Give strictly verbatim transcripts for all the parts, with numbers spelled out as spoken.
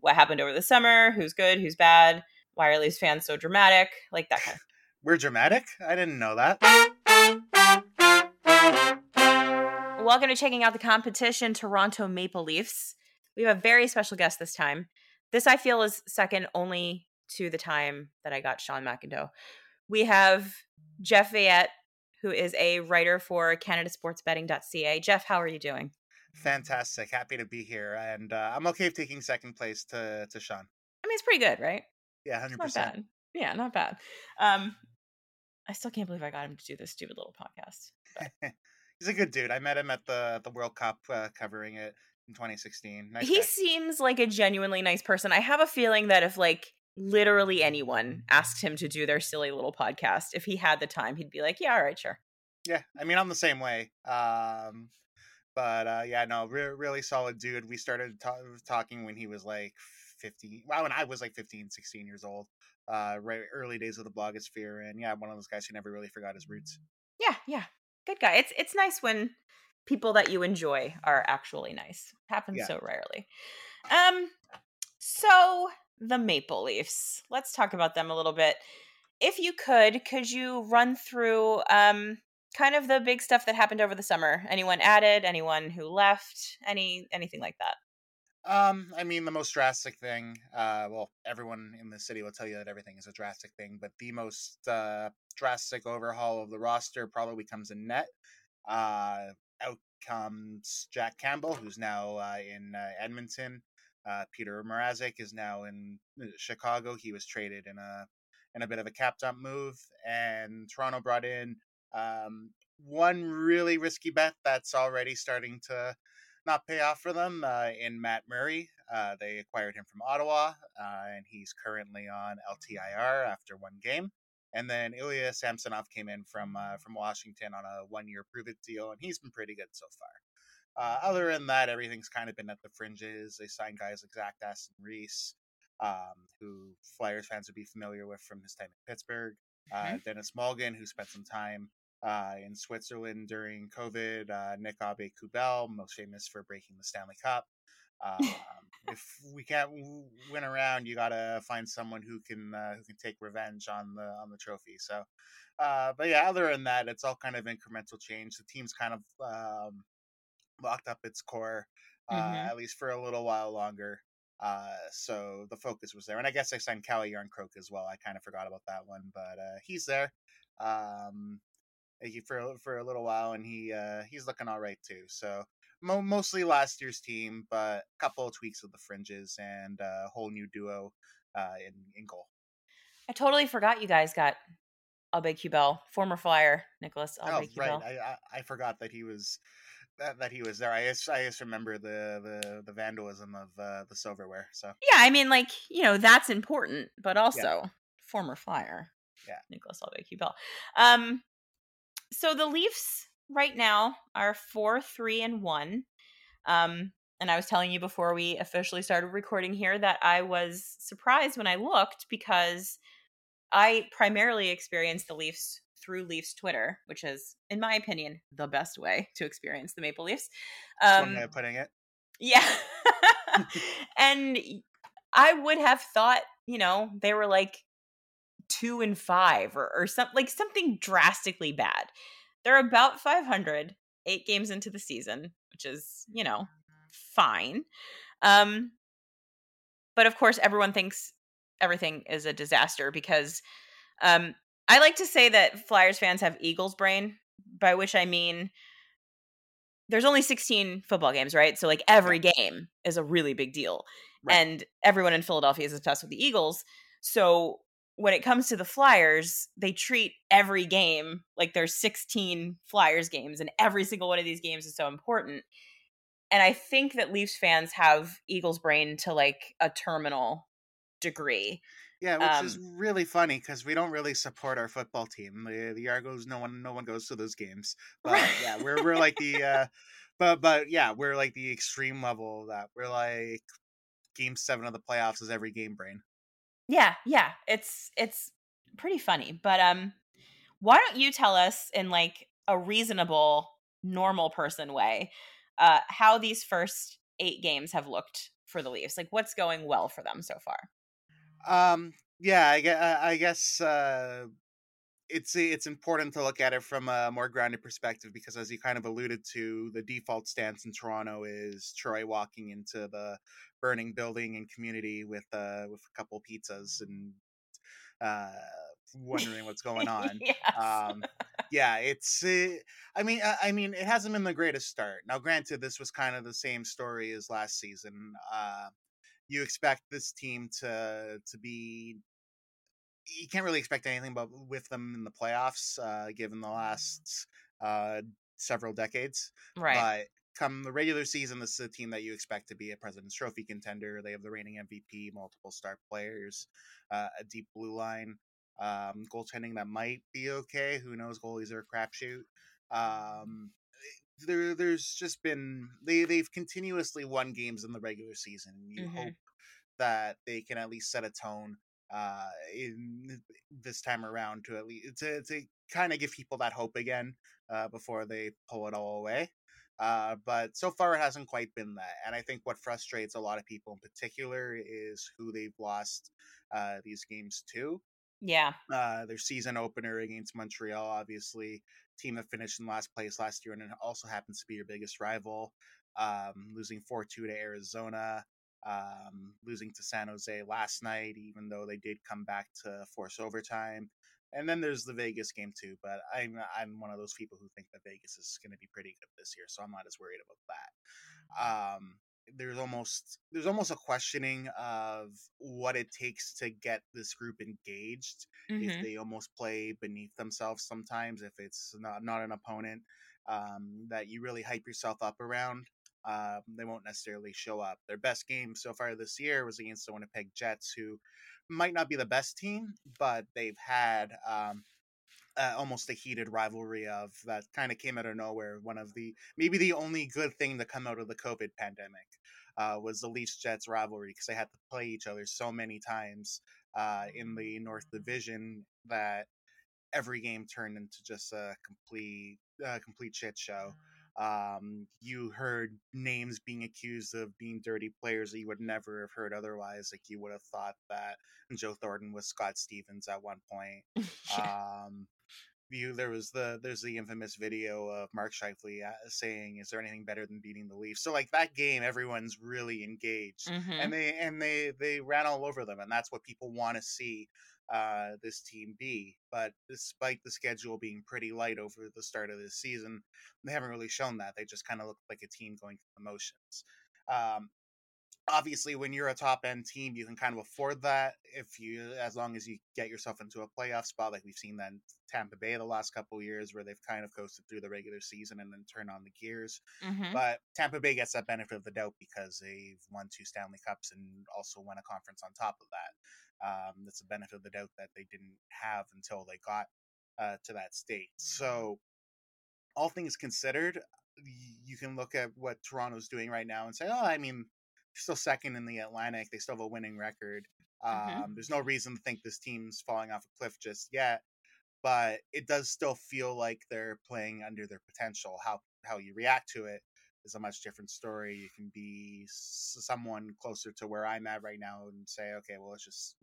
What happened over the summer? Who's good? Who's bad? Why are Leafs fans so dramatic? Like that kind of. We're dramatic? I didn't know that. Welcome to Checking Out the Competition, Toronto Maple Leafs. We have a very special guest this time. This, I feel, is second only to the time that I got Sean McIndoe. We have Jeff Veillette, who is a writer for Canada Sports Betting dot C A. Jeff, how are you doing? Fantastic. Happy to be here. And uh, I'm okay with taking second place to, to Sean. I mean, it's pretty good, right? Yeah, one hundred percent. Not bad. Yeah, not bad. Um, I still can't believe I got him to do this stupid little podcast. But... He's a good dude. I met him at the, the World Cup uh, covering it in twenty sixteen. Nice he guy. Seems like a genuinely nice person. I have a feeling that if like literally anyone asked him to do their silly little podcast, if he had the time, he'd be like, yeah, all right, sure. Yeah, I mean, I'm the same way. Um... But uh, yeah, no, re- really solid dude. We started t- talking when he was like fifteen. Well, when I was like fifteen, sixteen years old, uh, right early days of the blogosphere. And yeah, one of those guys who never really forgot his roots. Yeah, yeah. Good guy. It's it's nice when people that you enjoy are actually nice. Happens yeah. So rarely. Um, so the Maple Leafs. Let's talk about them a little bit. If you could, could you run through... Um, kind of the big stuff that happened over the summer. Anyone added? Anyone who left? Any anything like that? Um, I mean, the most drastic thing. Uh, well, everyone in the city will tell you that everything is a drastic thing, but the most uh, drastic overhaul of the roster probably comes in net. Uh, out comes Jack Campbell, who's now uh, in uh, Edmonton. Uh, Peter Mrazek is now in Chicago. He was traded in a in a bit of a cap dump move, and Toronto brought in. Um, one really risky bet that's already starting to not pay off for them uh, in Matt Murray. Uh, they acquired him from Ottawa, uh, and he's currently on L T I R after one game. And then Ilya Samsonov came in from uh, from Washington on a one-year prove-it deal, and he's been pretty good so far. Uh, other than that, everything's kind of been at the fringes. They signed guys like Zach Aston-Reese, um, who Flyers fans would be familiar with from his time in Pittsburgh. Uh, okay. Dennis Mulgan, who spent some time uh, in Switzerland during COVID. Uh, Nick Abe-Kubel, most famous for breaking the Stanley Cup. Um, if we can't win around, you gotta find someone who can uh, who can take revenge on the on the trophy. So, uh, but yeah, other than that, it's all kind of incremental change. The team's kind of um, locked up its core, uh, mm-hmm. at least for a little while longer. Uh, so the focus was there, and I guess I signed Callie Yarncroke as well. I kind of forgot about that one, but uh, he's there um, he, for for a little while, and he uh, he's looking all right too. So mo- mostly last year's team, but a couple of tweaks of the fringes and a whole new duo uh, in in goal. I totally forgot you guys got Abe-Kubel, former Flyer Nicholas Abe-Kubel. Oh, right, I, I I forgot that he was. That, that he was there. I just, I just remember the, the, the vandalism of uh, the silverware. So yeah, I mean, like, you know, that's important, but also yeah. former Flyer. Yeah. Nicholas Abe-Kubel. Um, so the Leafs right now are four, three, and one. Um, and I was telling you before we officially started recording here that I was surprised when I looked because I primarily experience the Leafs through Leafs Twitter, which is, in my opinion, the best way to experience the Maple Leafs. Um, One way of putting it. Yeah. And I would have thought, you know, they were like two and five or, or something, like something drastically bad. They're about five hundred, eight games into the season, which is, you know, fine. Um, but of course, everyone thinks everything is a disaster because um, I like to say that Flyers fans have Eagles brain, by which I mean there's only sixteen football games, right? So like every game is a really big deal. Right. And everyone in Philadelphia is obsessed with the Eagles. So when it comes to the Flyers, they treat every game like there's sixteen Flyers games and every single one of these games is so important. And I think that Leafs fans have Eagles brain to like a terminal degree. Yeah, which um, is really funny because we don't really support our football team. The, the Argos, no one, no one goes to those games. But right. yeah, we're we're like the, uh, but but yeah, we're like the extreme level of that. We're like game seven of the playoffs is every game brain. Yeah, yeah, it's it's pretty funny. But um, why don't you tell us in like a reasonable, normal person way, uh, how these first eight games have looked for the Leafs? Like, what's going well for them so far? Um, yeah, I guess, I guess, uh, it's, it's important to look at it from a more grounded perspective, because as you kind of alluded to, the default stance in Toronto is Troy walking into the burning building and community with, uh, with a couple pizzas and, uh, wondering what's going on. Yes. Um, yeah, it's, it, I mean, I, I mean, it hasn't been the greatest start. Now, granted, this was kind of the same story as last season. Uh, You expect this team to to be. You can't really expect anything, but with them in the playoffs, uh, given the last uh, several decades, right? But come the regular season, this is a team that you expect to be a President's Trophy contender. They have the reigning M V P, multiple star players, uh, a deep blue line, um, goaltending that might be okay. Who knows? Goalies are a crapshoot. Um, There, there's just been they they've continuously won games in the regular season. You mm-hmm. hope that they can at least set a tone uh, in this time around to at least to to kind of give people that hope again uh, before they pull it all away. Uh, but so far, it hasn't quite been that. And I think what frustrates a lot of people in particular is who they've lost uh, these games to. Yeah, uh, their season opener against Montreal, obviously. Team that finished in last place last year and it also happens to be your biggest rival, um losing four two to Arizona, um losing to San Jose last night, even though they did come back to force overtime. And then there's the Vegas game too, but I'm I'm one of those people who think that Vegas is going to be pretty good this year, so I'm not as worried about that. um There's almost there's almost a questioning of what it takes to get this group engaged. Mm-hmm. If they almost play beneath themselves sometimes, if it's not not an opponent um, that you really hype yourself up around, uh, they won't necessarily show up. Their best game so far this year was against the Winnipeg Jets, who might not be the best team, but they've had um, uh, almost a heated rivalry of that kind of came out of nowhere. One of the maybe the only good thing to come out of the COVID pandemic. Uh, was the Leafs-Jets rivalry, because they had to play each other so many times uh, in the North Division that every game turned into just a complete uh, complete shit show. Um, you heard names being accused of being dirty players that you would never have heard otherwise. Like you would have thought that Joe Thornton was Scott Stevens at one point. Um, you there was the there's the infamous video of Mark Scheifele saying, "Is there anything better than beating the Leafs?" So like that game, everyone's really engaged, mm-hmm. and they and they they ran all over them, and that's what people want to see uh, this team be. But despite the schedule being pretty light over the start of this season, they haven't really shown that. They just kind of look like a team going through the motions. Um, Obviously, when you're a top-end team, you can kind of afford that if you, as long as you get yourself into a playoff spot, like we've seen that in Tampa Bay the last couple of years, where they've kind of coasted through the regular season and then turn on the gears. Mm-hmm. But Tampa Bay gets that benefit of the doubt because they've won two Stanley Cups and also won a conference on top of that. Um, that's a benefit of the doubt that they didn't have until they got uh, to that state. So, all things considered, you can look at what Toronto's doing right now and say, oh, I mean... still second in the Atlantic. They still have a winning record. Um, mm-hmm. There's no reason to think this team's falling off a cliff just yet, but it does still feel like they're playing under their potential. How how you react to it is a much different story. You can be someone closer to where I'm at right now and say, okay, well, let's just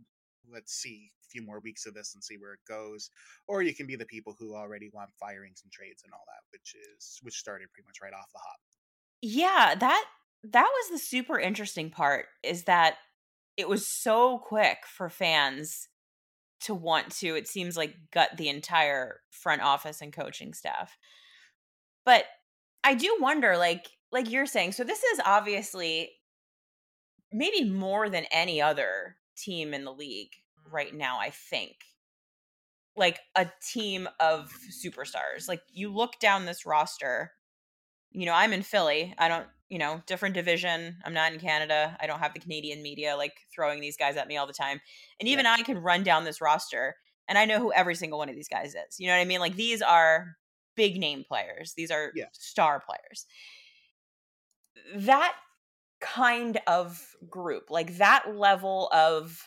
let's see a few more weeks of this and see where it goes. Or you can be the people who already want firings and trades and all that, which is which started pretty much right off the hop. Yeah, that that was the super interesting part, is that it was so quick for fans to want to, it seems like, gut the entire front office and coaching staff. But I do wonder, like like you're saying, so this is obviously maybe more than any other team in the league right now, I think, like a team of superstars. Like, you look down this roster, you know, I'm in Philly. I don't, you know, different division. I'm not in Canada. I don't have the Canadian media like throwing these guys at me all the time. And even yeah. I can run down this roster and I know who every single one of these guys is. You know what I mean? Like, these are big name players. These are yeah. star players. That kind of group, like that level of,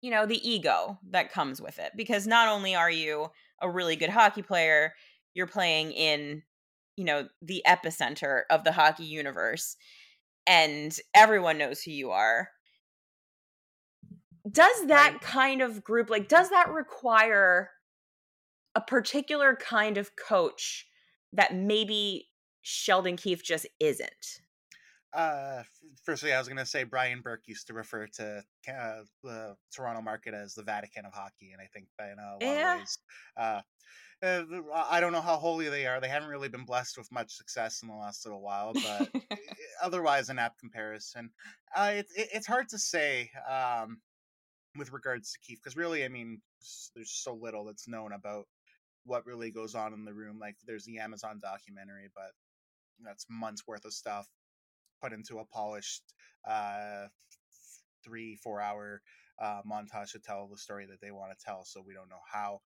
you know, the ego that comes with it, because not only are you a really good hockey player, you're playing in, you know, the epicenter of the hockey universe and everyone knows who you are. Does that right. kind of group, like, does that require a particular kind of coach that maybe Sheldon Keefe just isn't? Uh, firstly, I was going to say Brian Burke used to refer to uh, the Toronto market as the Vatican of hockey. And I think that in a lot yeah. of ways, uh, uh, I don't know how holy they are. They haven't really been blessed with much success in the last little while, but otherwise an apt comparison. Uh, it, it, it's hard to say um, with regards to Keefe, because really, I mean, there's so little that's known about what really goes on in the room. Like, there's the Amazon documentary, but that's months worth of stuff put into a polished uh, three, four hour uh, montage to tell the story that they want to tell. So we don't know how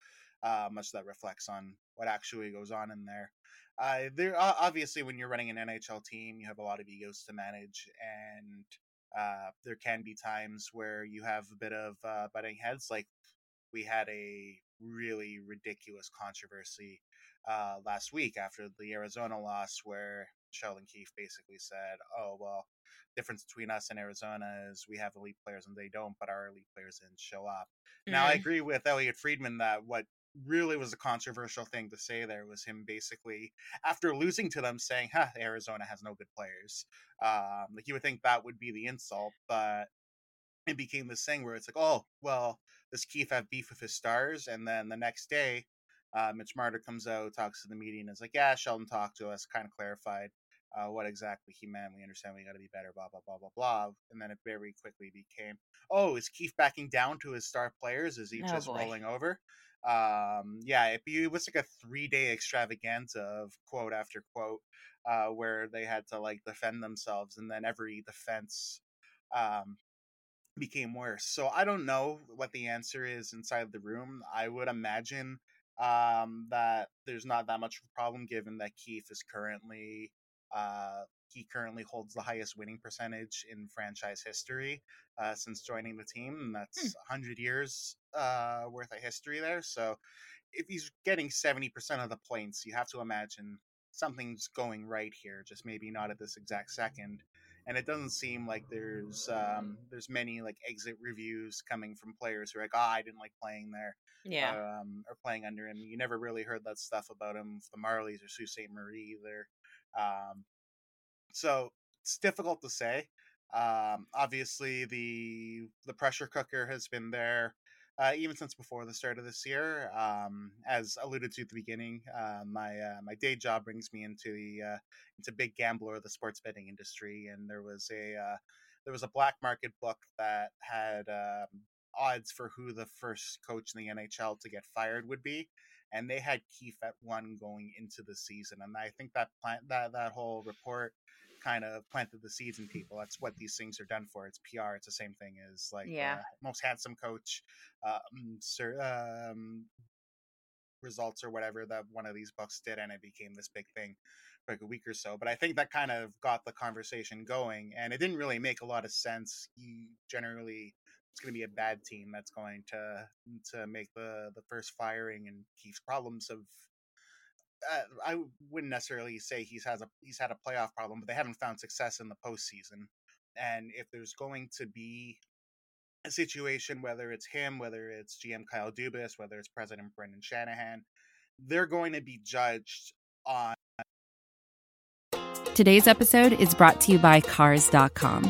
uh, much that reflects on what actually goes on in there. Uh, there, obviously, when you're running an N H L team, you have a lot of egos to manage. And uh, there can be times where you have a bit of uh, butting heads. Like, we had a really ridiculous controversy uh, last week after the Arizona loss, where Sheldon Keefe basically said, oh, well, difference between us and Arizona is we have elite players and they don't, but our elite players didn't show up. Mm-hmm. Now, I agree with Elliott Friedman that what really was a controversial thing to say there was him basically, after losing to them, saying, huh, Arizona has no good players. Um, like, you would think that would be the insult, but it became this thing where it's like, oh, well, does Keefe have beef with his stars? And then the next day, Uh, Mitch Marder comes out, talks to the media, and is like, yeah, Sheldon talked to us, kind of clarified uh, what exactly he meant. We understand we got to be better, blah, blah, blah, blah, blah. And then it very quickly became, oh, is Keefe backing down to his star players? Is he oh, just boy. rolling over? Um, yeah, it, it was like a three-day extravaganza of quote after quote uh, where they had to, like, defend themselves, and then every defense um, became worse. So I don't know what the answer is inside the room. I would imagine Um, that there's not that much of a problem, given that Keefe is currently, uh, he currently holds the highest winning percentage in franchise history uh, since joining the team, and that's hmm. one hundred years uh, worth of history there. So if he's getting seventy percent of the points, you have to imagine something's going right here, just maybe not at this exact second. And it doesn't seem like there's um, there's many, like, exit reviews coming from players who are like, oh, I didn't like playing there. Yeah. Or, um, or playing under him. You never really heard that stuff about him with the Marlies or Sault Ste. Marie either. Um, so it's difficult to say. Um, obviously, the the pressure cooker has been there uh, even since before the start of this year. Um, as alluded to at the beginning, uh, my uh, my day job brings me into the uh, into big gambler of the sports betting industry, and there was a uh, there was a black market book that had Um, odds for who the first coach in the N H L to get fired would be, and they had Keefe at one going into the season. And I think that plant that that whole report kind of planted the seeds in people. That's what these things are done for. It's P R. It's the same thing as, like, yeah. uh, most handsome coach um, sir, um, results or whatever that one of these books did, and it became this big thing for like a week or so. But I think that kind of got the conversation going, and it didn't really make a lot of sense. He generally it's going to be a bad team that's going to to make the, the first firing. And Keefe's problems of uh, I wouldn't necessarily say he's has a he's had a playoff problem, but they haven't found success in the postseason. And if there's going to be a situation, whether it's him, whether it's G M Kyle Dubas, whether it's President Brendan Shanahan, they're going to be judged on. Today's episode is brought to you by Cars dot com.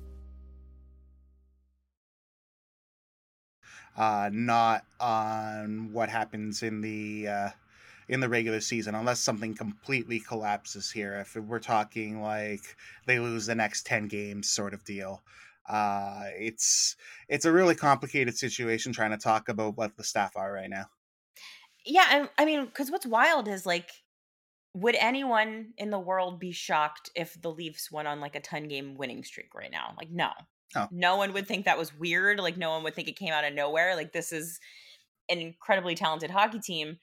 Uh, not on what happens in the uh, in the regular season, unless something completely collapses here. If we're talking like they lose the next ten games sort of deal, uh, it's it's a really complicated situation trying to talk about what the staff are right now. Yeah, I, I mean, because what's wild is like, would anyone in the world be shocked if the Leafs went on like a ten-game winning streak right now? Like, no. Oh. No one would think that was weird. Like, no one would think it came out of nowhere. Like, this is an incredibly talented hockey team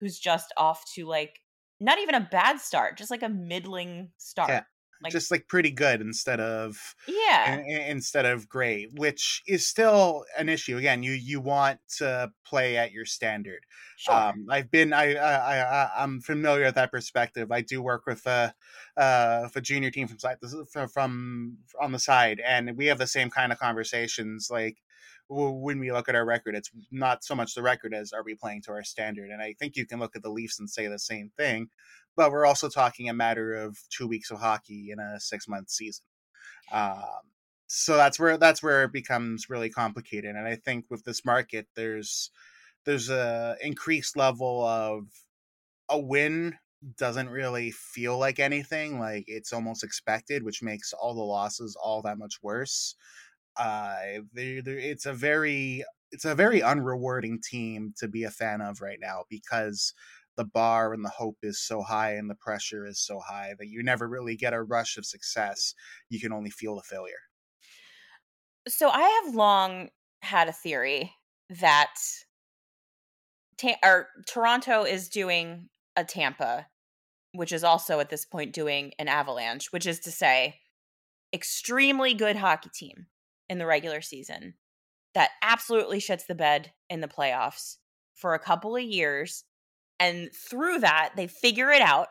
who's just off to, like, not even a bad start, just like a middling start. Yeah. Like, just like pretty good instead of yeah, in, instead of great, which is still an issue. Again, you you want to play at your standard. Sure. Um, I've been I, I I I'm familiar with that perspective. I do work with a uh with a junior team from side from, from on the side, and we have the same kind of conversations. Like when we look at our record, it's not so much the record as are we playing to our standard. And I think you can look at the Leafs and say the same thing. But we're also talking a matter of two weeks of hockey in a six-month season, um, so that's where that's where it becomes really complicated. And I think with this market, there's there's a increased level of a win doesn't really feel like anything, like it's almost expected, which makes all the losses all that much worse. Uh, they're, they're, it's a very it's a very unrewarding team to be a fan of right now because the bar and the hope is so high and the pressure is so high that you never really get a rush of success. You can only feel the failure. So I have long had a theory that ta- or Toronto is doing a Tampa, which is also at this point doing an Avalanche, which is to say extremely good hockey team in the regular season that absolutely shits the bed in the playoffs for a couple of years. And through that, they figure it out,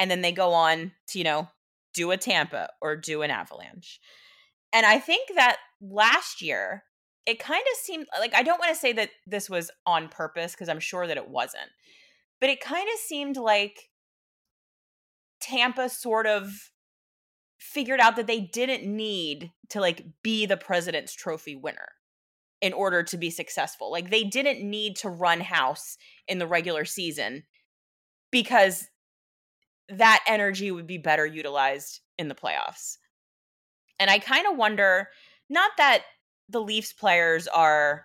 and then they go on to, you know, do a Tampa or do an Avalanche. And I think that last year, it kind of seemed like, I don't want to say that this was on purpose because I'm sure that it wasn't, but it kind of seemed like Tampa sort of figured out that they didn't need to like be the President's Trophy winner in order to be successful. Like they didn't need to run house in the regular season because that energy would be better utilized in the playoffs. And I kind of wonder, not that the Leafs players are,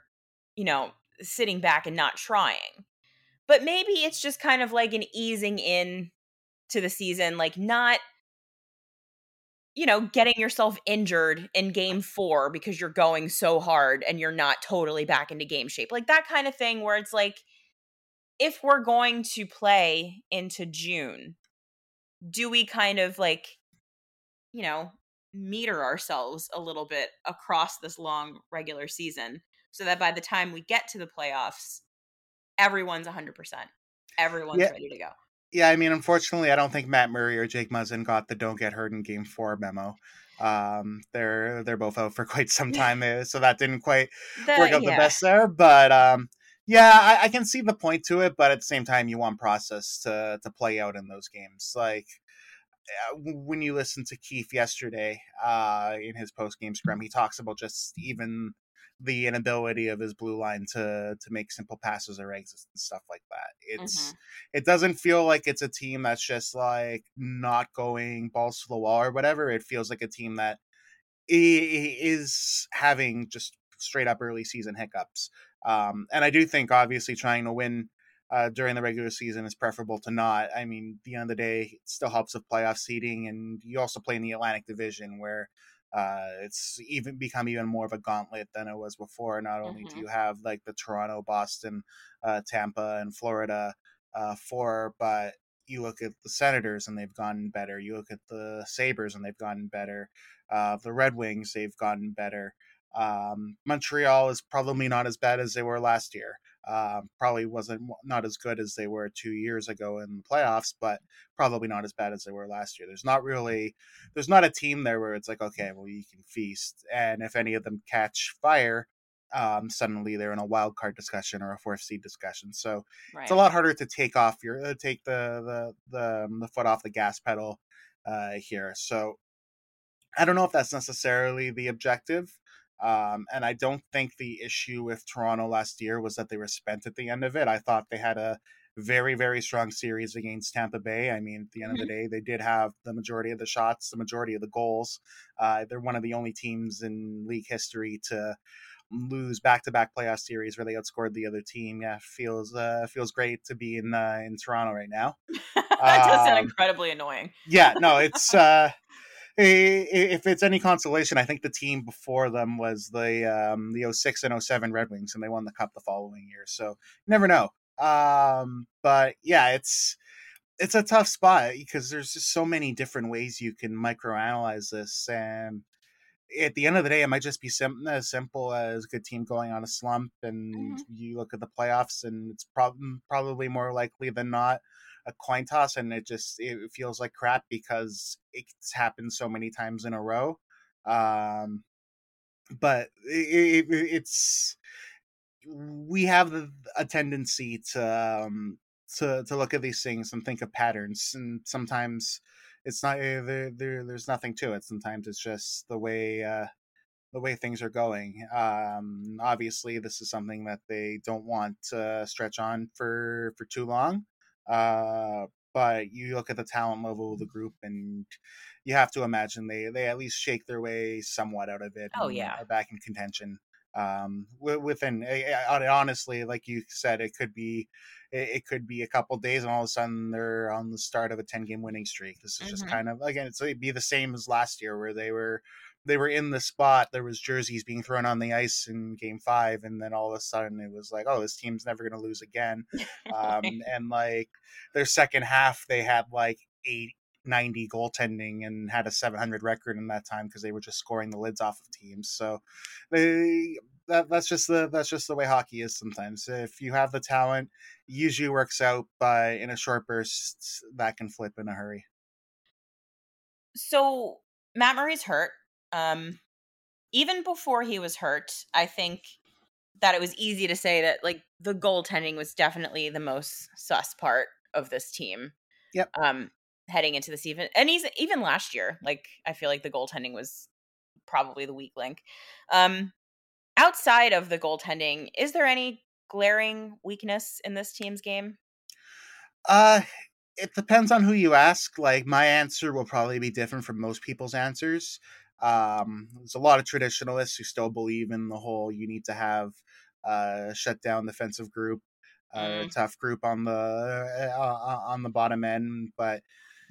you know, sitting back and not trying, but maybe it's just kind of like an easing in to the season, like not, you know, getting yourself injured in game four because you're going so hard and you're not totally back into game shape. Like that kind of thing where it's like, if we're going to play into June, do we kind of like, you know, meter ourselves a little bit across this long regular season so that by the time we get to the playoffs, everyone's one hundred percent. Everyone's yeah. ready to go. Yeah, I mean, unfortunately, I don't think Matt Murray or Jake Muzzin got the "don't get hurt in Game Four" memo. Um, they're they're both out for quite some time, so that didn't quite the, work out yeah. the best there. But um, yeah, I, I can see the point to it, but at the same time, you want process to to play out in those games. Like when you listen to Keefe yesterday uh, in his post game scrum, he talks about just even the inability of his blue line to to make simple passes or exits and stuff like that. It's mm-hmm. It doesn't feel like it's a team that's just like not going balls to the wall or whatever. It feels like a team that is having just straight up early season hiccups. Um, and I do think obviously trying to win uh, during the regular season is preferable to not. I mean, at the end of the day, it still helps with playoff seeding, and you also play in the Atlantic Division where uh, it's even become even more of a gauntlet than it was before. Not only mm-hmm. do you have like the Toronto, Boston, uh, Tampa, and Florida uh, four, but you look at the Senators and they've gotten better. You look at the Sabres and they've gotten better. Uh, the Red Wings, they've gotten better. Um, Montreal is probably not as bad as they were last year. Um, probably wasn't not as good as they were two years ago in the playoffs, but probably not as bad as they were last year. There's not really, there's not a team there where it's like, okay, well, you can feast. And if any of them catch fire, um, suddenly they're in a wild card discussion or a fourth seed discussion. So right. It's a lot harder to take off your, uh, take the, the, the, um, the foot off the gas pedal, uh, here. So I don't know if that's necessarily the objective. Um, and I don't think the issue with Toronto last year was that they were spent at the end of it. I thought they had a very, very strong series against Tampa Bay. I mean, at the end mm-hmm. of the day, they did have the majority of the shots, the majority of the goals. Uh, they're one of the only teams in league history to lose back-to-back playoff series where they outscored the other team. Yeah, feels uh, feels great to be in uh, in Toronto right now. That does um, sound incredibly annoying. Yeah, no, it's... Uh, If it's any consolation, I think the team before them was the um, the oh six and oh seven Red Wings, and they won the cup the following year. So you never know. Um, but yeah, it's it's a tough spot because there's just so many different ways you can microanalyze this. And at the end of the day, it might just be sim- as simple as a good team going on a slump, and mm-hmm. you look at the playoffs, and it's prob- probably more likely than not a coin toss, and it just it feels like crap because it's happened so many times in a row. Um, but it, it, it's we have a tendency to um, to to look at these things and think of patterns, and sometimes it's not there. there there's nothing to it. Sometimes it's just the way uh, the way things are going. Um, obviously, this is something that they don't want to stretch on for for too long. Uh, but you look at the talent level of the group, and you have to imagine they, they at least shake their way somewhat out of it. Oh yeah, and are back in contention. Um, within honestly, like you said, it could be it could be a couple of days, and all of a sudden they're on the start of a ten game winning streak. This is mm-hmm. just kind of again, it's, it'd be the same as last year where they were they were in the spot. There was jerseys being thrown on the ice in game five. And then all of a sudden it was like, oh, this team's never going to lose again. Um, and like their second half, they had like eight ninety goaltending and had a seven hundred record in that time because they were just scoring the lids off of teams. So they, that that's just the, that's just the way hockey is sometimes. If you have the talent, it usually works out, but in a short burst that can flip in a hurry. So Matt Murray's hurt. Um, even before he was hurt, I think that it was easy to say that like the goaltending was definitely the most sus part of this team. Yep. Um, heading into the season, and he's even last year, like I feel like the goaltending was probably the weak link. Um, outside of the goaltending, is there any glaring weakness in this team's game? Uh, it depends on who you ask. Like my answer will probably be different from most people's answers. Um, there's a lot of traditionalists who still believe in the whole you need to have uh shut down defensive group, uh mm. tough group on the uh, on the bottom end. But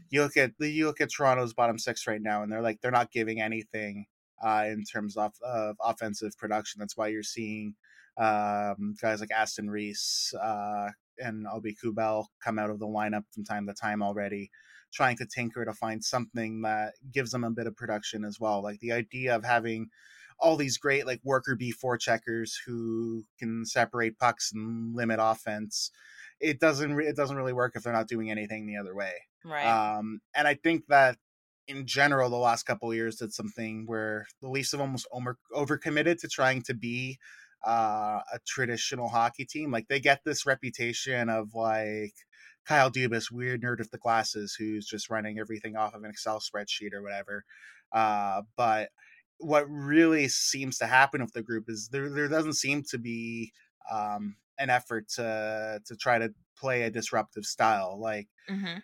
you look at the you look at Toronto's bottom six right now, and they're like they're not giving anything uh in terms of, of offensive production. That's why you're seeing um guys like Aston-Reese uh and Abe-Kubel come out of the lineup from time to time already, trying to tinker to find something that gives them a bit of production as well. Like the idea of having all these great like worker B forecheckers who can separate pucks and limit offense, it doesn't re- it doesn't really work if they're not doing anything the other way. Right. Um, and I think that in general, the last couple of years did something where the Leafs have almost over- overcommitted to trying to be uh, a traditional hockey team. Like they get this reputation of like Kyle Dubas, weird nerd with the glasses, who's just running everything off of an Excel spreadsheet or whatever. Uh, but what really seems to happen with the group is there there doesn't seem to be um, an effort to to try to play a disruptive style. Like mm-hmm.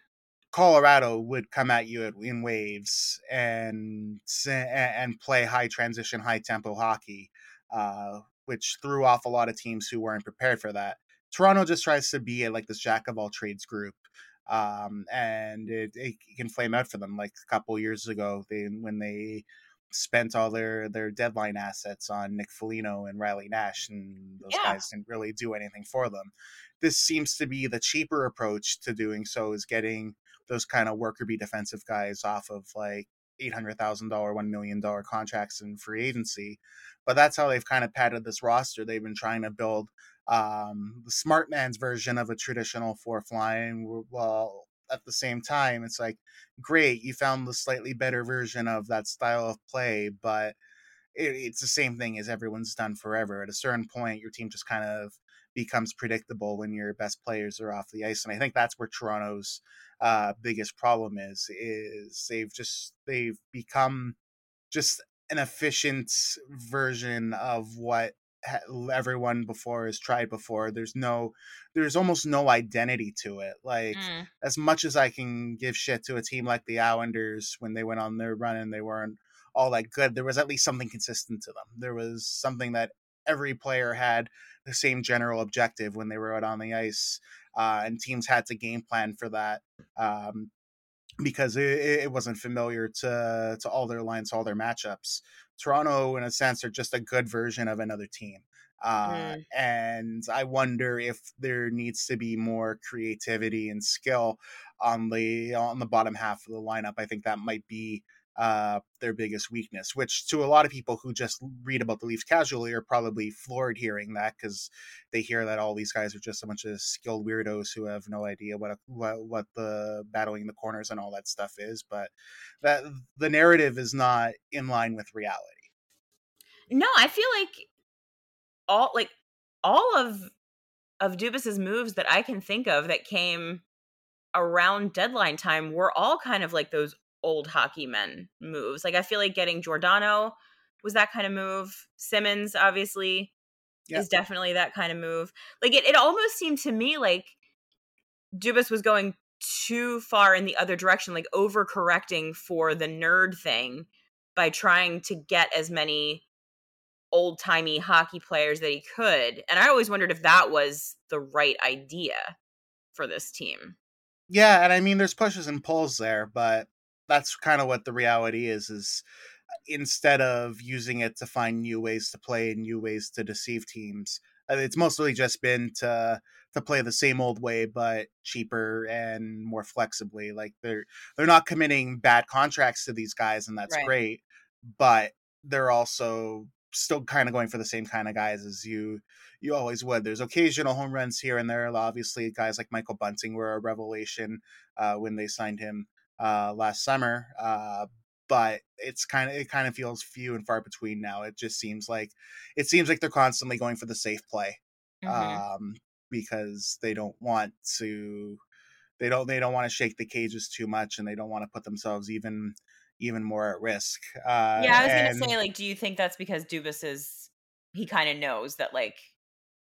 Colorado would come at you in waves and and play high transition, high tempo hockey. uh, which threw off a lot of teams who weren't prepared for that. Toronto just tries to be like this jack of all trades group. Um, and it, it can flame out for them. Like a couple years ago, they when they spent all their, their deadline assets on Nick Foligno and Riley Nash, and those yeah. guys didn't really do anything for them. This seems to be the cheaper approach to doing so, is getting those kind of worker bee defensive guys off of like eight hundred thousand dollars, one million dollars contracts in free agency. But that's how they've kind of padded this roster. They've been trying to build um, the smart man's version of a traditional fourth line. Well, at the same time, it's like, great, you found the slightly better version of that style of play, but it, it's the same thing as everyone's done forever. At a certain point, your team just kind of becomes predictable when your best players are off the ice. And I think that's where Toronto's uh, biggest problem is, is they've just, they've become just an efficient version of what everyone before has tried before. There's no, there's almost no identity to it. Like mm. as much as I can give shit to a team like the Islanders when they went on their run and they weren't all that good, there was at least something consistent to them. There was something that every player had the same general objective when they were out on the ice, uh, and teams had to game plan for that um, because it, it wasn't familiar to to all their lines, all their matchups. Toronto, in a sense, are just a good version of another team. Uh, mm. And I wonder if there needs to be more creativity and skill on the on the bottom half of the lineup. I think that might be uh, their biggest weakness, which to a lot of people who just read about the Leafs casually are probably floored hearing that, because they hear that all these guys are just a bunch of skilled weirdos who have no idea what, a, what, what the battling the corners and all that stuff is. But that the narrative is not in line with reality. No, I feel like all, like all of, of Dubas's moves that I can think of that came around deadline time were all kind of like those old hockey men moves. Like I feel like getting Giordano was that kind of move. Simmons obviously yep. is definitely that kind of move. Like it, it almost seemed to me like Dubas was going too far in the other direction, like overcorrecting for the nerd thing by trying to get as many old-timey hockey players that he could. And I always wondered if that was the right idea for this team. Yeah, and I mean there's pushes and pulls there, but that's kind of what the reality is, is instead of using it to find new ways to play and new ways to deceive teams, it's mostly just been to to play the same old way, but cheaper and more flexibly. Like they're, they're not committing bad contracts to these guys, and that's right. great, but they're also still kind of going for the same kind of guys as you you always would. There's occasional home runs here and there. Obviously guys like Michael Bunting were a revelation uh, when they signed him Uh, last summer, uh, but it's kind of it kind of feels few and far between now. It just seems like it seems like they're constantly going for the safe play, mm-hmm. um, because they don't want to they don't they don't want to shake the cages too much, and they don't want to put themselves even even more at risk. Uh, yeah, I was and, gonna say, like, do you think that's because Dubas is he kind of knows that like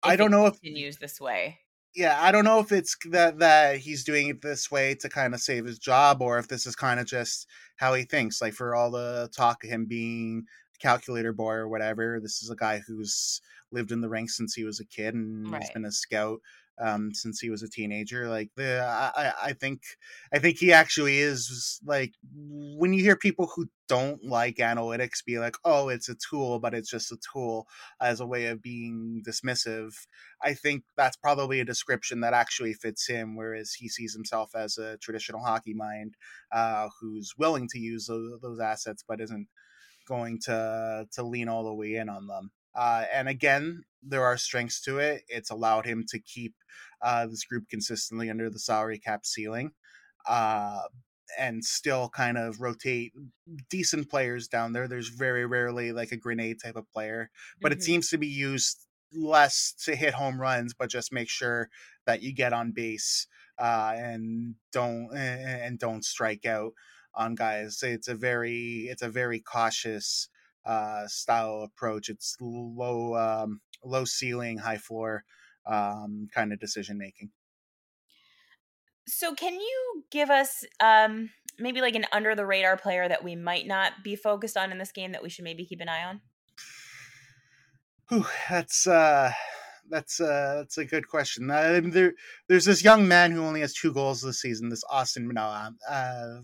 if I don't know if continues this way. Yeah, I don't know if it's that, that he's doing it this way to kind of save his job, or if this is kind of just how he thinks. Like, for all the talk of him being a calculator boy or whatever, this is a guy who's lived in the ranks since he was a kid, and right. he's been a scout um, since he was a teenager. Like, the I, I think I think he actually is, like, when you hear people who don't like analytics be like, oh, it's a tool, but it's just a tool as a way of being dismissive, I think that's probably a description that actually fits him, whereas he sees himself as a traditional hockey mind uh, who's willing to use those, those assets but isn't going to to lean all the way in on them. Uh, and again, there are strengths to it. It's allowed him to keep uh, this group consistently under the salary cap ceiling. Uh and still kind of rotate decent players down there. There's very rarely like a grenade type of player, but mm-hmm. it seems to be used less to hit home runs, but just make sure that you get on base uh, and don't, and don't strike out on guys. It's a very, it's a very cautious uh, style approach. It's low, um, low ceiling, high floor um, kind of decision-making. So can you give us um, maybe like an under the radar player that we might not be focused on in this game that we should maybe keep an eye on? Whew, that's uh, that's uh, that's a good question. Uh, there, there's this young man who only has two goals this season. This Austin Matthews. Uh,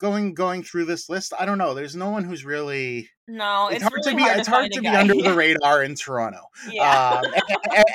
Going going through this list, I don't know. There's no one who's really no. It's, it's hard really to be. Hard it's to hard to be guy. Under yeah. the radar in Toronto. Yeah, um,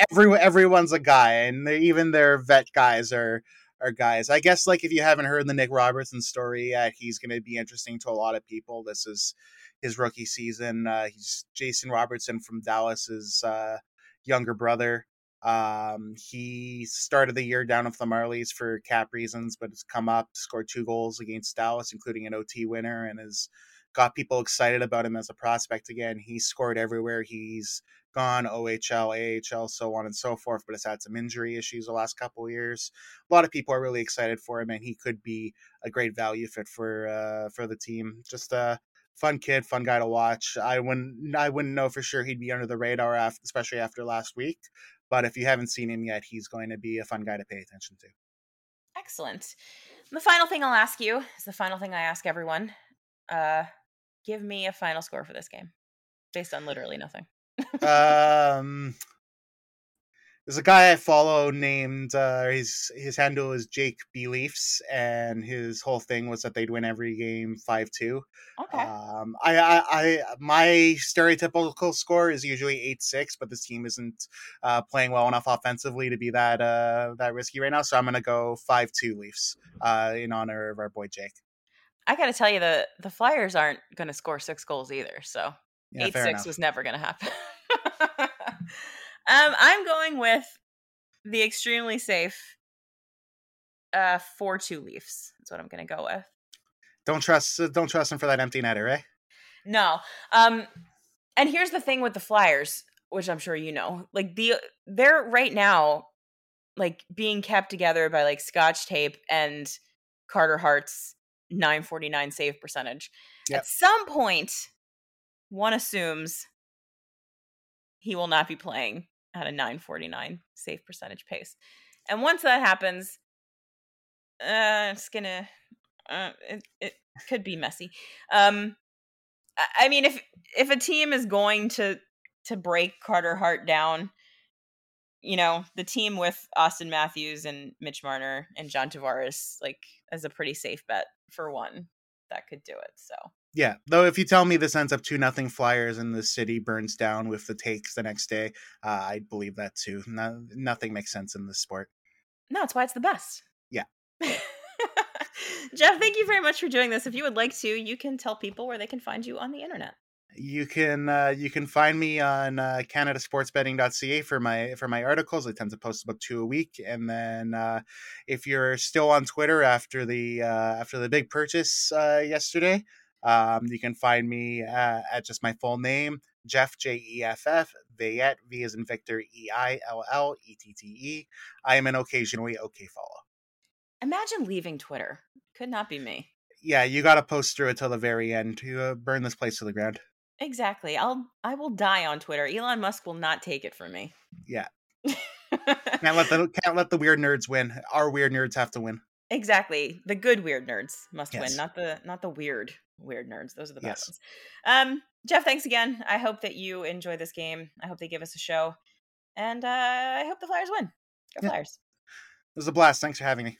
everyone everyone's a guy, and they, even their vet guys are are guys. I guess like if you haven't heard the Nick Robertson story yet, he's going to be interesting to a lot of people. This is his rookie season. Uh, he's Jason Robertson from Dallas's uh, younger brother. Um, he started the year down with the Marlies for cap reasons, but has come up, scored two goals against Dallas, including an O T winner, and has got people excited about him as a prospect again. He's scored everywhere. He's gone O H L, A H L, so on and so forth, but has had some injury issues the last couple of years. A lot of people are really excited for him, and he could be a great value fit for uh, for the team. Just a fun kid, fun guy to watch. I wouldn't, I wouldn't know for sure he'd be under the radar, after, especially after last week. But if you haven't seen him yet, he's going to be a fun guy to pay attention to. Excellent. The final thing I'll ask you is the final thing I ask everyone. Uh, give me a final score for this game based on literally nothing. um, there's a guy I follow named, uh, his, his handle is Jake B-Leafs, and his whole thing was that they'd win every game five two. Okay. Um, I, I, I, my stereotypical score is usually eight six, but this team isn't uh, playing well enough offensively to be that uh, that risky right now, so I'm going to go five two Leafs uh, in honor of our boy Jake. I got to tell you, the, the Flyers aren't going to score six goals either, so yeah, eight six was never going to happen. Um, I'm going with the extremely safe uh, four two Leafs. That's what I'm going to go with. Don't trust don't trust them for that empty netter, eh? No. Um, and here's the thing with the Flyers, which I'm sure you know. Like the they're right now like being kept together by like Scotch tape and Carter Hart's nine forty-nine save percentage. Yep. At some point, one assumes he will not be playing at a nine forty-nine save percentage pace. And once that happens, uh, it's going to, uh, it, it could be messy. Um, I mean, if, if a team is going to, to break Carter Hart down, you know, the team with Austin Matthews and Mitch Marder and John Tavares, like as a pretty safe bet for one that could do it. So. Yeah, though if you tell me this ends up two nothing Flyers and the city burns down with the takes the next day, uh, I'd believe that too. No, nothing makes sense in this sport. No, that's why it's the best. Yeah. Jeff, thank you very much for doing this. If you would like to, you can tell people where they can find you on the internet. You can uh, you can find me on uh, Canada Sports Betting dot C A for my for my articles. I tend to post about two a week, and then uh, if you're still on Twitter after the uh, after the big purchase uh, yesterday. Um, you can find me uh, at just my full name, Jeff, J E F F, Veillette, V as in Victor, E I L L E T T E. I am an occasionally okay follow. Imagine leaving Twitter. Could not be me. Yeah, you got to post through it till the very end to uh, burn this place to the ground. Exactly. I'll, I will die on Twitter. Elon Musk will not take it from me. Yeah. can't let the can't let the weird nerds win. Our weird nerds have to win. Exactly. The good weird nerds must yes. win, not the not the weird weird nerds. Those are the best yes. ones. Um, Jeff, thanks again. I hope that you enjoy this game. I hope they give us a show. And uh, I hope the Flyers win. Go yeah. Flyers. It was a blast. Thanks for having me.